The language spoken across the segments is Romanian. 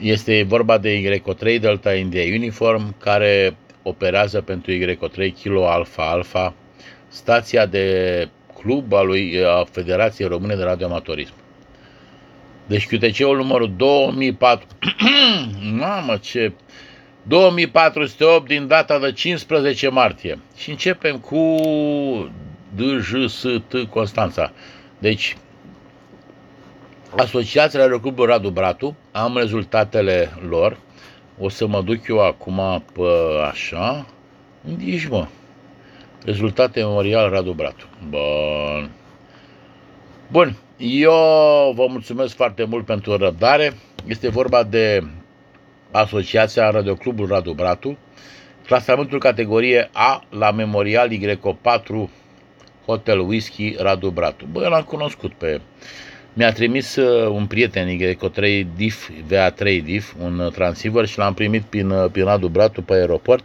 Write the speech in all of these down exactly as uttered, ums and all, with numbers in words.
Este vorba de Y O trei Delta India Uniform, care operează pentru Y O trei Kilo Alfa Alfa, stația de club a lui a Federației Române de Radioamatorism. Deci Q T C-ul numărul două mii patru Mamă, ce... două mii patru sute opt din data de cincisprezece martie. Și începem cu D J S T Constanța. Deci Asociația Radio Clubul Radu Bratu, am rezultatele lor. O să mă duc eu acum pe așa. Unde ești, mă? Rezultate Memorial Radu Bratu. Bun. Bun, eu vă mulțumesc foarte mult pentru răbdare. Este vorba de Asociația Radio Clubul Radu Bratu, clasamentul categorie A la Memorial Y patru Hotel Whisky Radu Bratu. Bă, l-am cunoscut pe... Mi-a trimis un prieten Y trei D F, V A trei D F, un transceiver, și l-am primit prin, prin Radu Bratu pe aeroport.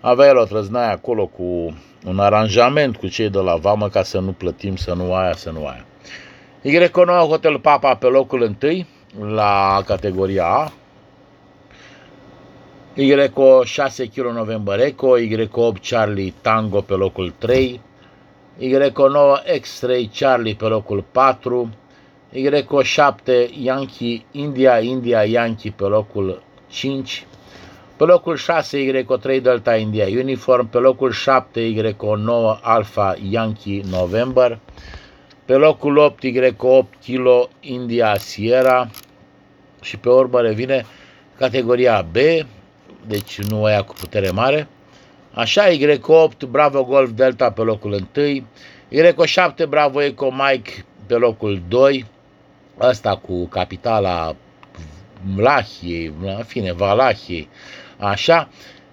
Avea el o trăznaie acolo cu un aranjament cu cei de la vamă ca să nu plătim, să nu aia, să nu aia. Y nouă Hotel Papa pe locul întâi la categoria A. Y șase Chilo November Eco, Y opt Charlie Tango pe locul trei, Y nouă X trei Charlie pe locul patru, Y șapte Yankee India India Yankee pe locul cinci, pe locul șase Y trei Delta India Uniform, pe locul șapte Y nouă Alpha Yankee November, pe locul opt Y opt Kilo India Sierra și pe urmă revine categoria B, deci nu aia cu putere mare. Așa, Y opt Bravo Golf Delta pe locul întâi, Y șapte Bravo Eco Mike pe locul doi, ăsta cu capitala Vlahiei, în fine, Valahiei, așa,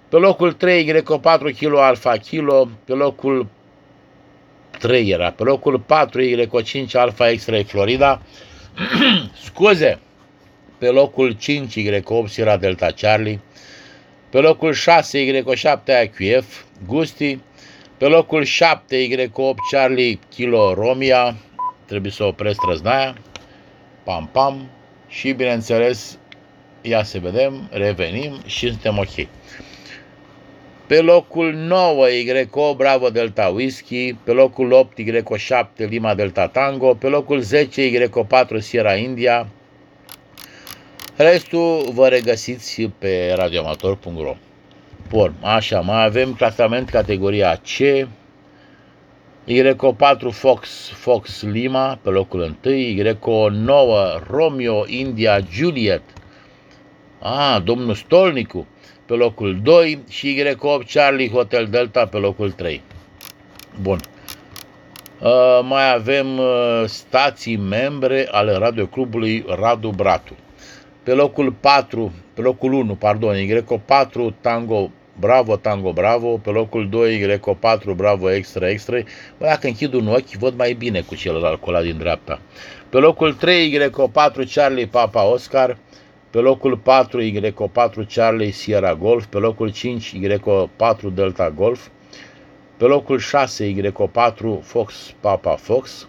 pe locul trei Y patru Kilo Alfa Kilo, pe locul trei era, pe locul patru Y cinci Alfa Extra Florida, scuze, pe locul cinci Y opt Sierra Delta Charlie, pe locul șase Y șapte A Q F Gusti, pe locul șapte Y opt Charlie Kilo Romeo, trebuie să opresc trăznaia, pam pam, și bineînțeles, ia să vedem, revenim și suntem ok. Pe locul nouă Y opt Bravo Delta Whisky, pe locul opt Y șapte Lima Delta Tango, pe locul zece Y patru Sierra India. Restul vă regăsiți pe radioamator punct ro. Bun, așa, mai avem clasament categoria C. Y patru Fox Fox Lima pe locul unu, Y nouă Romeo India Juliet. Ah, domnul Stolnicu pe locul doi și Y opt Charlie Hotel Delta pe locul trei. Bun. Uh, mai avem uh, stații membre ale Radio Clubului Radu Bratu. Pe locul patru, pe locul unu, pardon, Y patru Tango Bravo Tango Bravo, pe locul doi Y patru Bravo Extra Extra. Bă, dacă închid un ochi, văd mai bine cu celălalt colat din dreapta. Pe locul trei Y patru Charlie Papa Oscar, pe locul patru Y patru Charlie Sierra Golf, pe locul cinci Y patru Delta Golf, pe locul șase Y patru Fox Papa Fox,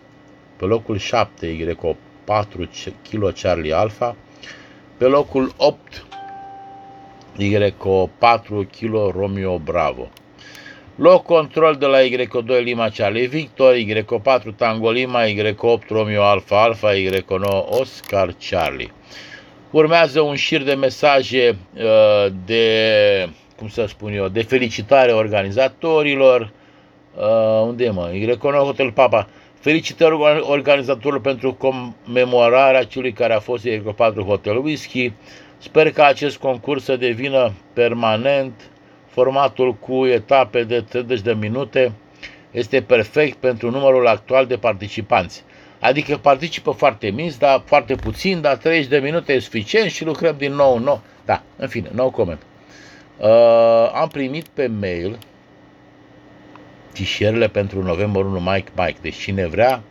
pe locul șapte Y patru Kilo Charlie Alpha, pe locul opt Y patru Kilo Romeo Bravo. Loc control de la Y doi Lima Charlie Victor, Y patru Tango Lima, Y opt Romeo Alfa Alfa, Y nouă Oscar Charlie. Urmează un șir de mesaje de, cum să spun eu, de felicitare organizatorilor. Unde mă? Y nouă Hotel Papa. Felicitări organizatorilor pentru comemorarea celui care a fost Y patru Hotel Whisky. Sper că acest concurs să devină permanent. Formatul cu etape de treizeci de minute este perfect pentru numărul actual de participanți. Adică participă foarte mici, dar foarte puțin, dar treizeci de minute e suficient și lucrăm din nou, nou. Da, în fine, nou comment. Uh, am primit pe mail fișierele pentru November unu Mike Mike. Deci cine vrea,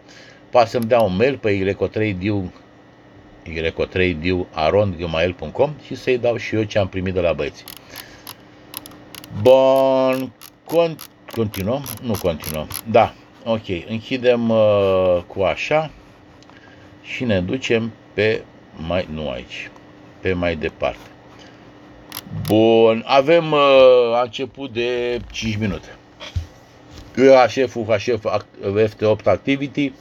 poate să-mi dea un mail pe y trei d u arond gmail punct com și să-i dau și eu ce am primit de la băieți. Bun, continuăm? Nu continuăm. Da, ok, închidem uh, cu așa și ne ducem pe mai, nu aici, pe mai departe. Bun, avem, a început de cinci minute. H F-ul, H F F T opt Activity,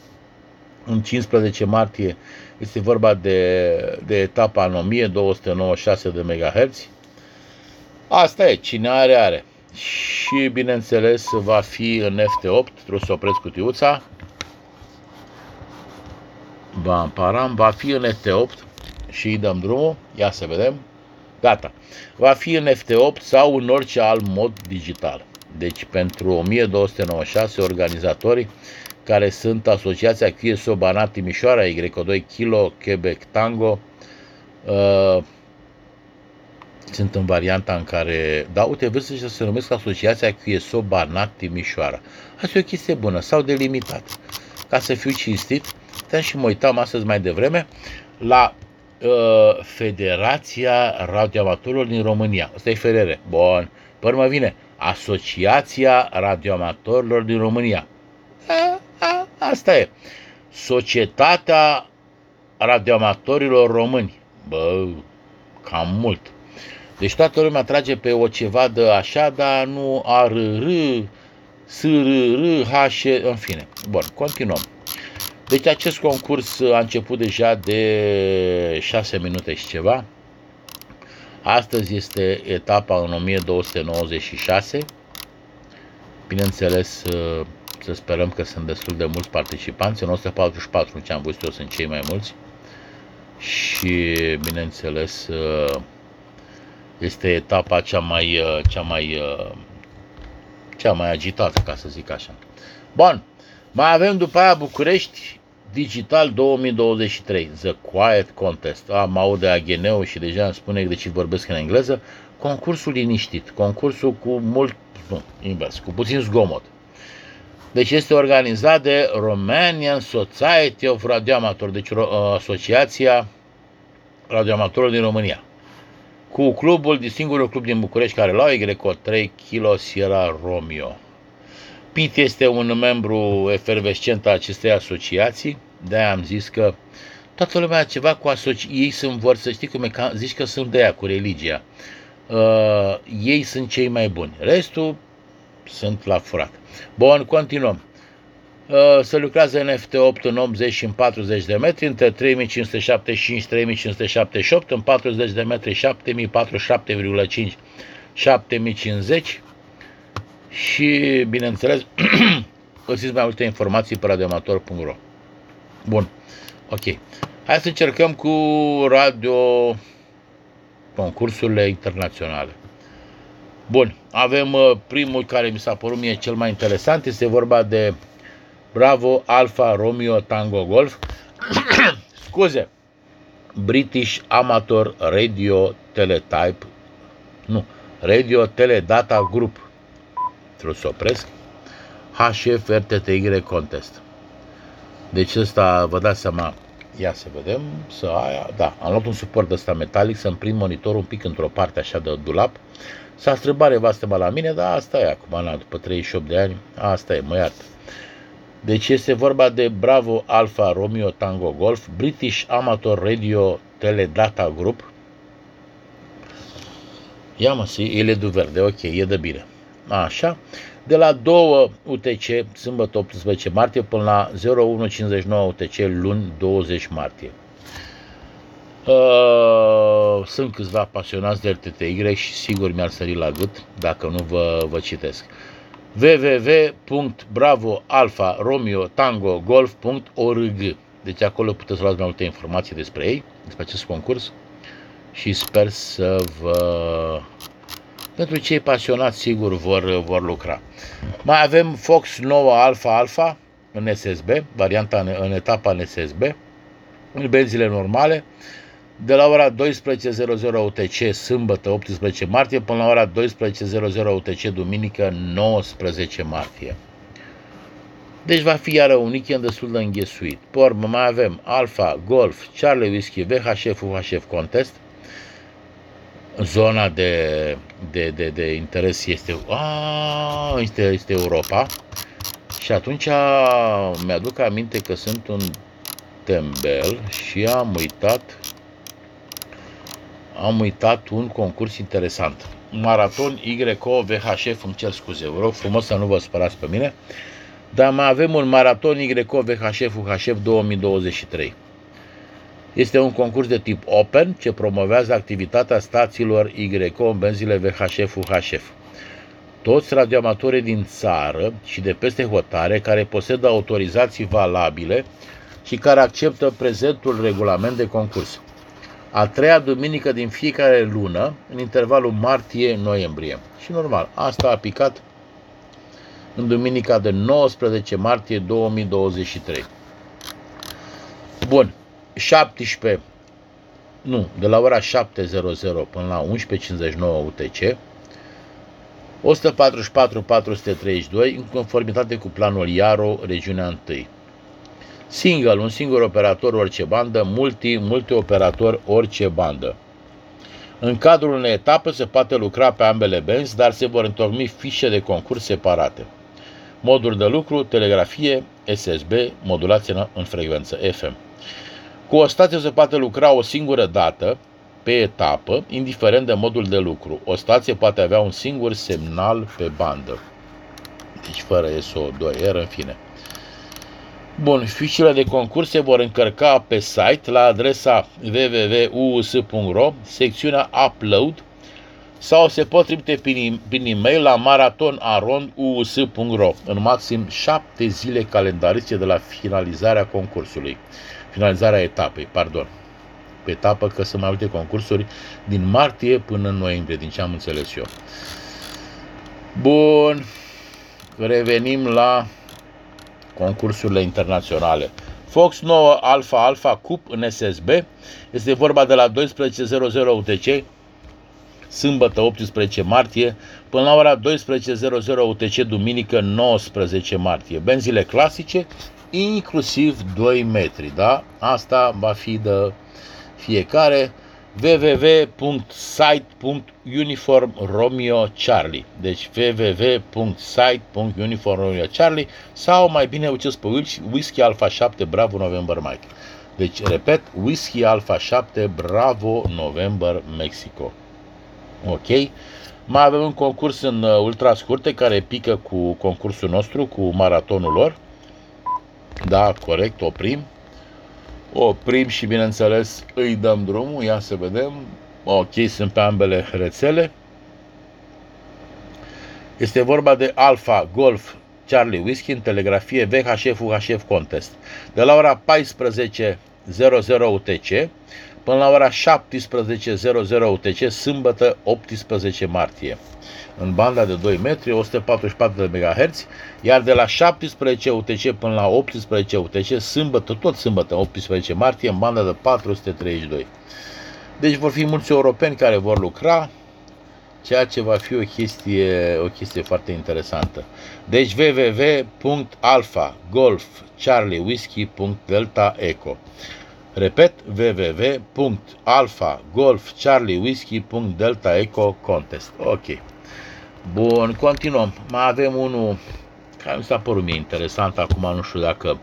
în cincisprezece martie, este vorba de, de etapa în o mie două sute nouăzeci și șase de megaherți. Asta e, cine are, are. Și, bineînțeles, va fi în F T opt, trebuie să opresc cutiuța. Bam, param, va fi în F T opt și îi dăm drumul, ia să vedem. Gata, va fi în F T opt sau în orice alt mod digital. Deci pentru o mie două sute nouăzeci și șase, organizatorii care sunt Asociația Q S O Banat Timișoara, Y doi Kilo Quebec Tango, uh, sunt în varianta în care, da, uite, vezi să se numesc Asociația Q S O Banat Timișoara. Asta e o chestie bună, s-au delimitat. Ca să fiu cinstit, și mă uitam astăzi mai devreme la uh, Federația Radioamatorilor din România. Asta e F R R. Bun, păr mă vine Asociația Radioamatorilor din România. A, a, asta e. Societatea Radioamatorilor Români. Bă, cam mult. Deci toată lumea trage pe o ceva de așa, dar nu ar r, s, r, r, h, în fine. Bun, continuăm. Deci acest concurs a început deja de șase minute și ceva. Astăzi este etapa în o mie două sute nouăzeci și șase. Bineînțeles, să sperăm că sunt destul de mulți participanți. În o mie o sută patruzeci și patru, ce am văzut eu, sunt cei mai mulți. Și, bineînțeles, este etapa cea mai, cea mai, cea mai agitată, ca să zic așa. Bun, mai avem după aia București Digital două mii douăzeci și trei, The Quiet Contest. A, mă aud de Agheneu și deja îmi spune de ce vorbesc în engleză. Concursul liniștit, concursul cu mult, nu, invers, cu puțin zgomot. Deci este organizat de Romanian Society of Radioamator, deci Asociația Radioamatorilor din România, cu clubul, singurul club din București care l-au, Y trei Kilo Sierra Romeo. Pit este un membru efervescent al acestei asociații, de-aia am zis că toată lumea ceva cu asociații, ei sunt, vor să știi cum e, ca, zici că sunt de aia cu religia, uh, ei sunt cei mai buni, restul sunt la furat. Bun, continuăm. Uh, se lucrează în F T opt în optzeci și în patruzeci de metri, între trei mii cinci sute șaptezeci și cinci - trei mii cinci sute șaptezeci și opt, în patruzeci de metri șapte mii patruzeci și șapte virgulă cinci - șapte mii cincizeci. Și, bineînțeles, găsiți mai multe informații pe radioamator punct ro. Bun, ok. Hai să încercăm cu radio concursurile internaționale. Bun, avem primul care mi s-a părut mie cel mai interesant. Este vorba de Bravo Alfa Romeo Tango Golf. Scuze. British Amateur Radio Teletype. Nu, Radio Teledata Group. Trebuie să opresc. H F R T T Y Contest. Deci ăsta, vă dați seama, ia să vedem, să aia, da, am luat un suport ăsta metalic, să-mi prind monitorul un pic într-o parte așa de dulap. S-a strâmbat revastă-mă la mine, dar asta e acum, na, după treizeci și opt de ani, asta e, mă iartă. Deci este vorba de Bravo Alfa Romeo Tango Golf, British Amateur Radio Teledata Group. Ia mă, e L E D-ul verde, ok, e de bine. Așa, de la două U T C, sâmbătă optsprezece martie, până la zero unu cincizeci și nouă U T C, luni douăzeci martie. Uh, sunt câțiva pasionați de R T T Y și sigur mi-ar sări la gât dacă nu vă, vă citesc. w w w punct bravo alfa romeo tango golf punct org. Deci acolo puteți să luați mai multe informații despre ei, despre acest concurs și sper să vă... Pentru cei pasionați, sigur, vor, vor lucra. Mai avem Fox nouă Alfa Alfa în S S B, varianta în, în etapa în S S B, în benzile normale, de la ora douăsprezece sâmbătă, optsprezece martie, până la ora douăsprezece duminică, nouăsprezece martie. Deci va fi iară un weekend destul de înghesuit. Pe urmă mai avem Alfa Golf Charlie Whisky V H F U H F Contest. Zona de, de, de, de interes este, a, este, este Europa și atunci mi-aduc aminte că sunt un tembel și am uitat am uitat un concurs interesant. Maraton Y O V H F, îmi cer scuze, vă rog frumos să nu vă spărați pe mine, dar mai avem un maraton Y O V H F U H F două mii douăzeci și trei. Este un concurs de tip open ce promovează activitatea stațiilor Y O în benzile V H F U H F. Toți radioamatorii din țară și de peste hotare care posedă autorizații valabile și care acceptă prezentul regulament de concurs. A treia duminică din fiecare lună, în intervalul martie-noiembrie. Și normal, asta a picat în duminica de nouăsprezece martie două mii douăzeci și trei. Bbun, șaptesprezece, nu, de la ora șapte până la unsprezece cincizeci și nouă U T C, o sută patruzeci și patru patru sute treizeci și doi, în conformitate cu planul I A R O, regiunea unu. Single, un singur operator, orice bandă, multi, multe operatori, orice bandă. În cadrul unei etape se poate lucra pe ambele benzi, dar se vor întocmi fișe de concurs separate. Moduri de lucru, telegrafie, S S B, modulație în frecvență F M. Cu o stație se poate lucra o singură dată, pe etapă, indiferent de modul de lucru. O stație poate avea un singur semnal pe bandă. Deci fără S O doi R, în fine. Bun, fișele de concurs se vor încărca pe site la adresa w w w punct u u s punct r o, secțiunea Upload, sau se pot trimite prin e-mail la maraton punct u u s punct r o în maxim șapte zile calendarice de la finalizarea concursului, finalizarea etapei, pardon, pe etapă că sunt mai multe concursuri din martie până în noiembrie, din ce am înțeles eu. Bun, revenim la concursurile internaționale. Fox nouă Alfa Alfa Cup în S S B. Este vorba de la douăsprezece U T C, sâmbătă optsprezece martie, până la ora douăsprezece U T C, duminică nouăsprezece martie. Benzile clasice, inclusiv doi metri, da? Asta va fi de fiecare. w w w punct site punct uniform romio charlie, deci w w w punct site punct uniform romio charlie, sau mai bine uceți pe Whisky Alpha șapte Bravo November Mike. Deci repet, Whisky Alpha șapte Bravo November Mexico. Ok, mai avem un concurs în ultra scurte care pică cu concursul nostru, cu maratonul lor. Da, corect, oprim Oprim și, bineînțeles, îi dăm drumul. Ia să vedem. Ok, sunt pe ambele rețele. Este vorba de Alpha Golf Charlie Whisky în telegrafie V H F U H F Contest. De la ora paisprezece U T C până la ora șaptesprezece U T C, sâmbătă optsprezece martie. În banda de doi metri, o sută patruzeci și patru de MHz, iar de la șaptesprezece U T C până la optsprezece U T C, sâmbătă, tot sâmbătă, optsprezece martie, în banda de patru sute treizeci și doi. Deci vor fi mulți europeni care vor lucra, ceea ce va fi o chestie, o chestie foarte interesantă. Deci w w w punct alpha golf charlie whisky punct delta eco. Repet, w w w punct alpha golf charlie whisky punct delta eco contest. Ok. Bun, continuăm. Mai avem unul care mi s-a părut mie interesant acum, nu știu dacă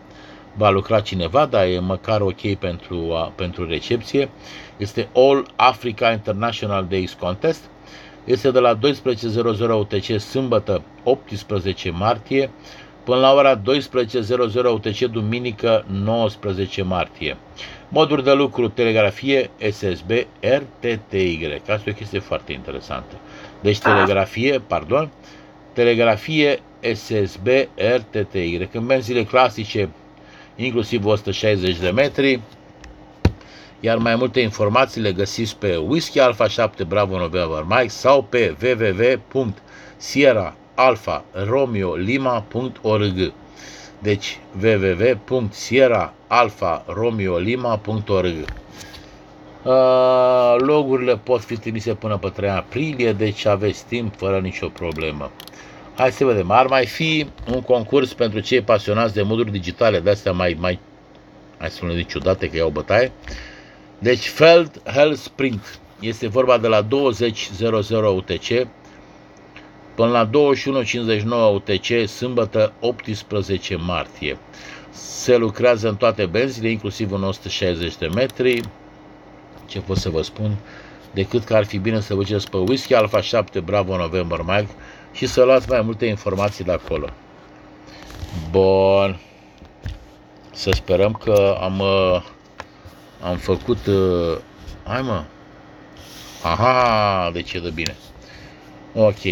va lucra cineva, dar e măcar ok pentru, pentru recepție. Este All Africa International Days Contest. Este de la douăsprezece U T C, sâmbătă optsprezece martie, până la ora douăsprezece U T C, duminică nouăsprezece martie. Moduri de lucru, telegrafie, S S B, R T T Y. Asta e o chestie foarte interesantă. Deci telegrafie, pardon, telegrafie, S S B, R T T Y. În benzile clasice, inclusiv o sută șaizeci de metri, iar mai multe informații le găsiți pe Whisky Alpha șapte Bravo November Mike sau pe w w w punct sierra alfa romeo lima punct org. Deci w w w punct sierra alfa romeo lima punct org. Uh, logurile pot fi trimise până pe trei aprilie, deci aveți timp fără nicio problemă. Hai să vedem, ar mai fi un concurs pentru cei pasionați de moduri digitale, de astea mai, mai, hai să nu zic ciudate că iau bătaie. Deci Feld Hell Sprint, este vorba de la douăzeci U T C până la douăzeci și unu cincizeci și nouă U T C, sâmbătă optsprezece martie. Se lucrează în toate benzile, inclusiv în o sută șaizeci de metri. Ce pot să vă spun? decât că ar fi bine să vă duceți pe Whisky Alpha șapte Bravo November Mike și să luați mai multe informații de acolo. Bun. Să sperăm că am am făcut hai mă. Aha, deci e de bine. Ok.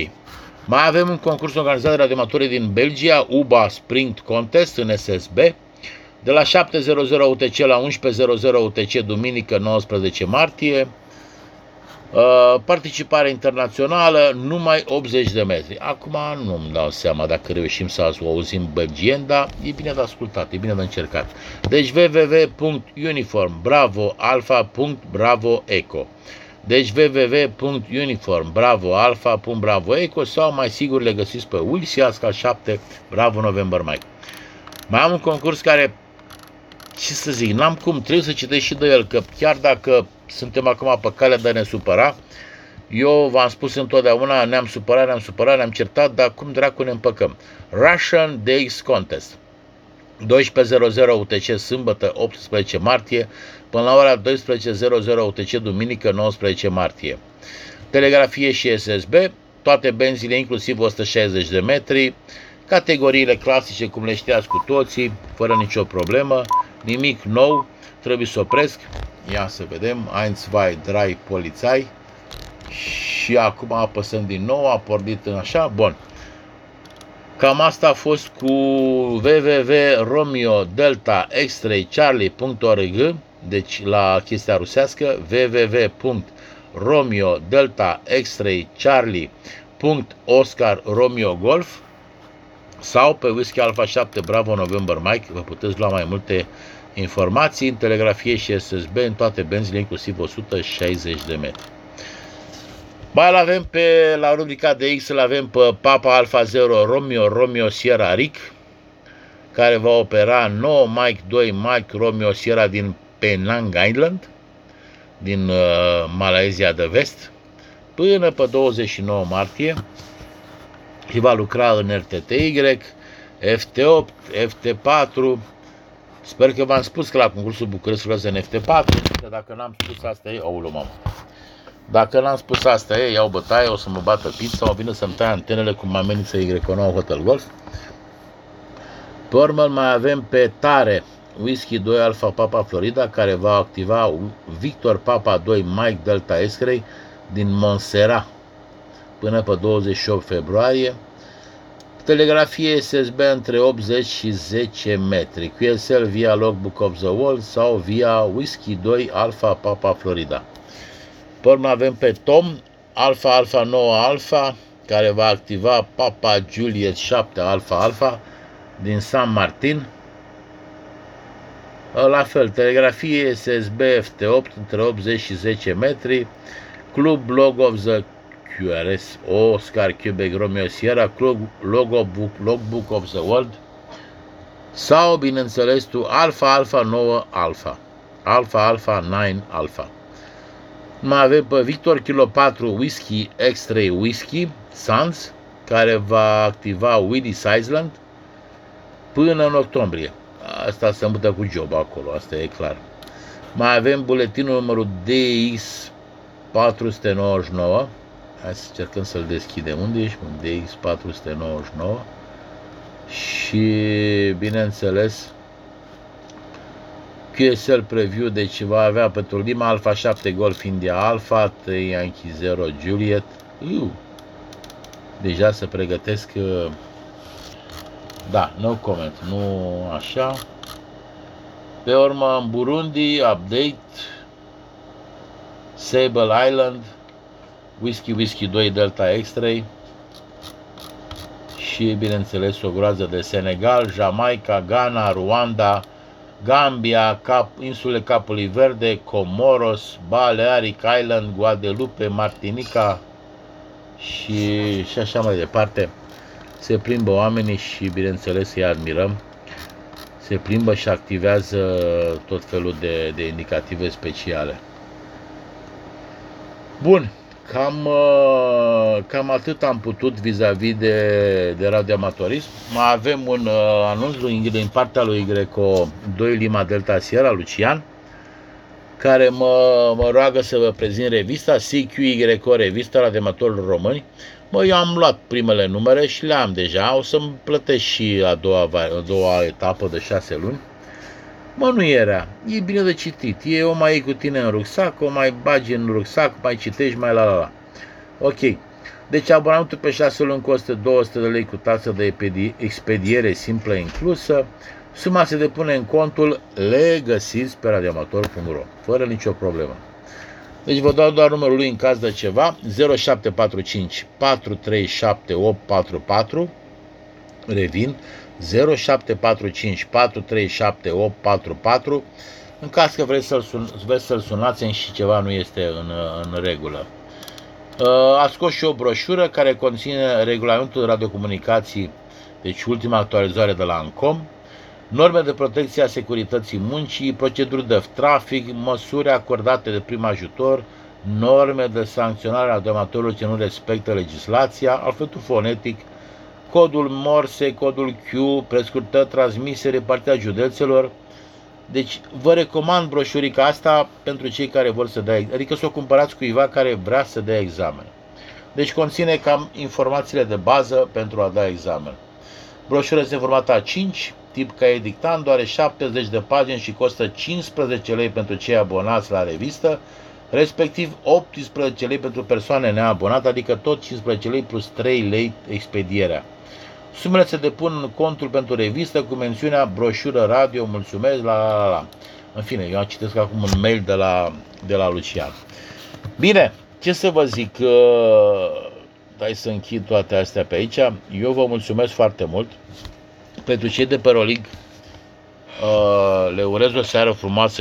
Mai avem un concurs organizat de radioamatorii din Belgia, U B A Spring Contest în S S B, de la șapte zero zero U T C la unsprezece zero zero U T C, duminică nouăsprezece martie. Uh, participare internațională, numai optzeci de metri. Acum nu-mi dau seama dacă reușim să o auzim belgien, dar e bine de ascultat, e bine de încercat. Deci w w w punct uniform bravo alfa punct bravo eco. Deci w w w punct uniform bravo alfa punct bravo eco sau mai sigur le găsiți pe Whisky Alpha șapte Bravo November Mike. Mai am un concurs care, ce să zic, n-am cum, trebuie să citesc și de el, că chiar dacă suntem acum pe calea de a ne supăra, eu v-am spus întotdeauna, ne-am supărat, ne-am supărat, ne-am certat, dar cum dracu ne împăcăm. Russian Days Contest, douăsprezece zero zero U T C sâmbătă optsprezece martie până la ora douăsprezece zero zero U T C duminică nouăsprezece martie. Telegrafie și S S B, toate benzile inclusiv o sută șaizeci de metri, categoriile clasice cum le știați cu toții, fără nicio problemă, nimic nou, trebuie să opresc. Ia să vedem, eins zwei drei Polizei și acum apăsăm din nou, a pornit în așa, bun. Cam asta a fost cu w w w punct romio delta x trei charlie punct org, deci la chestia rusească, w w w punct romio delta x trei charlie punct oscar romeo golf sau pe Whisky Alpha șapte Bravo November Mike, vă puteți lua mai multe informații în telegrafie și S S B, în toate benzile, inclusiv o sută șaizeci de metri. Mai avem pe, la rubrica de X, îl avem pe Papa Alfa zero Romeo, Romeo Sierra Ric, care va opera nouă Mike doi Mike Romeo Sierra din Penang Island, din uh, Malaezia de Vest, până pe douăzeci și nouă martie și va lucra în R T T Y, F T opt, F T patru. Sper că v-am spus că la concursul București vrează în F T patru, că dacă n-am spus asta e, oulă mamă. Dacă n-am spus asta e, iau bătaie, o să mă bată pizza, o vină să-mi tai antenele cum amenință Y nouă Hotel Golf. Pe urmă mai avem pe Tare, Whisky doi Alpha Papa Florida, care va activa Victor Papa doi Mike Delta X trei din Montserrat până pe douăzeci și opt februarie. Telegrafie S S B între optzeci și zece metri, Q S L via Logbook of the Wall sau via Whisky doi Alpha Papa Florida. Pe urmă avem pe Tom, Alpha Alpha nouă Alpha, care va activa Papa Juliet șapte Alpha Alpha din San Martin. La fel, telegrafie S S B F T opt între optzeci și zece metri, Club Log of the Q R S Oscar Quebec Romeo Sierra Club Logo Book, Logbook of the World sau bineînțeles tu Alpha Alpha nouă Alpha Alpha Alpha nouă Alpha. Mai avem pe Victor Kilo patru Whisky X trei Whisky Sans, care va activa Willis Island până în octombrie. Asta se îmbută cu job acolo, asta e clar. Mai avem buletinul numărul D X patru sute nouăzeci și nouă. Hai să încercăm să-l deschidem. Unde ești? D X patru sute nouăzeci și nouă. Și bineînțeles Q S L Preview, deci va avea pentru Lima Alpha șapte Golf India Alpha trei Yankee zero Juliet. Iu. Deja se pregătesc. Da, no comment. Nu așa. Pe urmă în Burundi update Sable Island Whisky Whisky doi Delta X trei și bineînțeles o groază de Senegal, Jamaica, Ghana, Rwanda, Gambia, Cap, insule Capului Verde, Comoros, Balearic Island, Guadeloupe, Martinica și, și așa mai departe. Se plimbă oamenii și bineînțeles îi admirăm. Se plimbă și activează tot felul de, de indicative speciale. Bun. Cam, cam atât am putut vis-a-vis de, de radioamatorism. Mai avem un uh, anunț din partea lui Y doi Lima Delta Sierra, Lucian, care mă, mă roagă să vă prezint revista C Q Y O, revista Radioamatorilor Români. Mă, eu am luat primele numere și le am deja, o să-mi plătesc și a doua, a doua etapă de șase luni. Mă, nu era, e bine de citit, e o mai iei cu tine în rucsac, o mai bagi în rucsac, mai citești, mai la la la. Ok, deci abonamentul pe șase luni costă două sute de lei cu taxă de expediere simplă inclusă. Suma se depune în contul, le găsiți pe radioamator punct ro, fără nicio problemă. Deci vă dau doar numărul lui în caz de ceva, zero șapte patru cinci patru trei șapte opt patru patru, revin, zero șapte patru cinci patru trei șapte opt patru patru, în caz că vreți să-l sun, vreți să-l sunați și ceva nu este în, în regulă. A scos și o broșură care conține regulamentul de radiocomunicații, deci ultima actualizare de la ANCOM, norme de protecție a securității muncii, proceduri de trafic, măsuri acordate de prim ajutor, norme de sancționare a domatorilor ce nu respectă legislația, alfabetul fonetic, codul Morse, codul Q, prescurtări transmise, repartea județelor. Deci vă recomand broșurica asta pentru cei care vor să dea, adică să o cumpărați cuiva care vrea să dea examen. Deci conține cam informațiile de bază pentru a da examen. Broșura este în format A cinci, tip ca e dictant, doare șaptezeci de pagini și costă cincisprezece lei pentru cei abonați la revistă, respectiv optsprezece lei pentru persoane neabonate, adică tot cincisprezece lei plus trei lei expedierea. Sumele se depun în contul pentru revistă cu mențiunea broșură radio, mulțumesc, la la la la. În fine, eu citesc acum un mail de la, de la Lucian. Bine, ce să vă zic, hai să închid toate astea pe aici. Eu vă mulțumesc foarte mult. Pentru cei de pe Rolig, le urez o seară frumoasă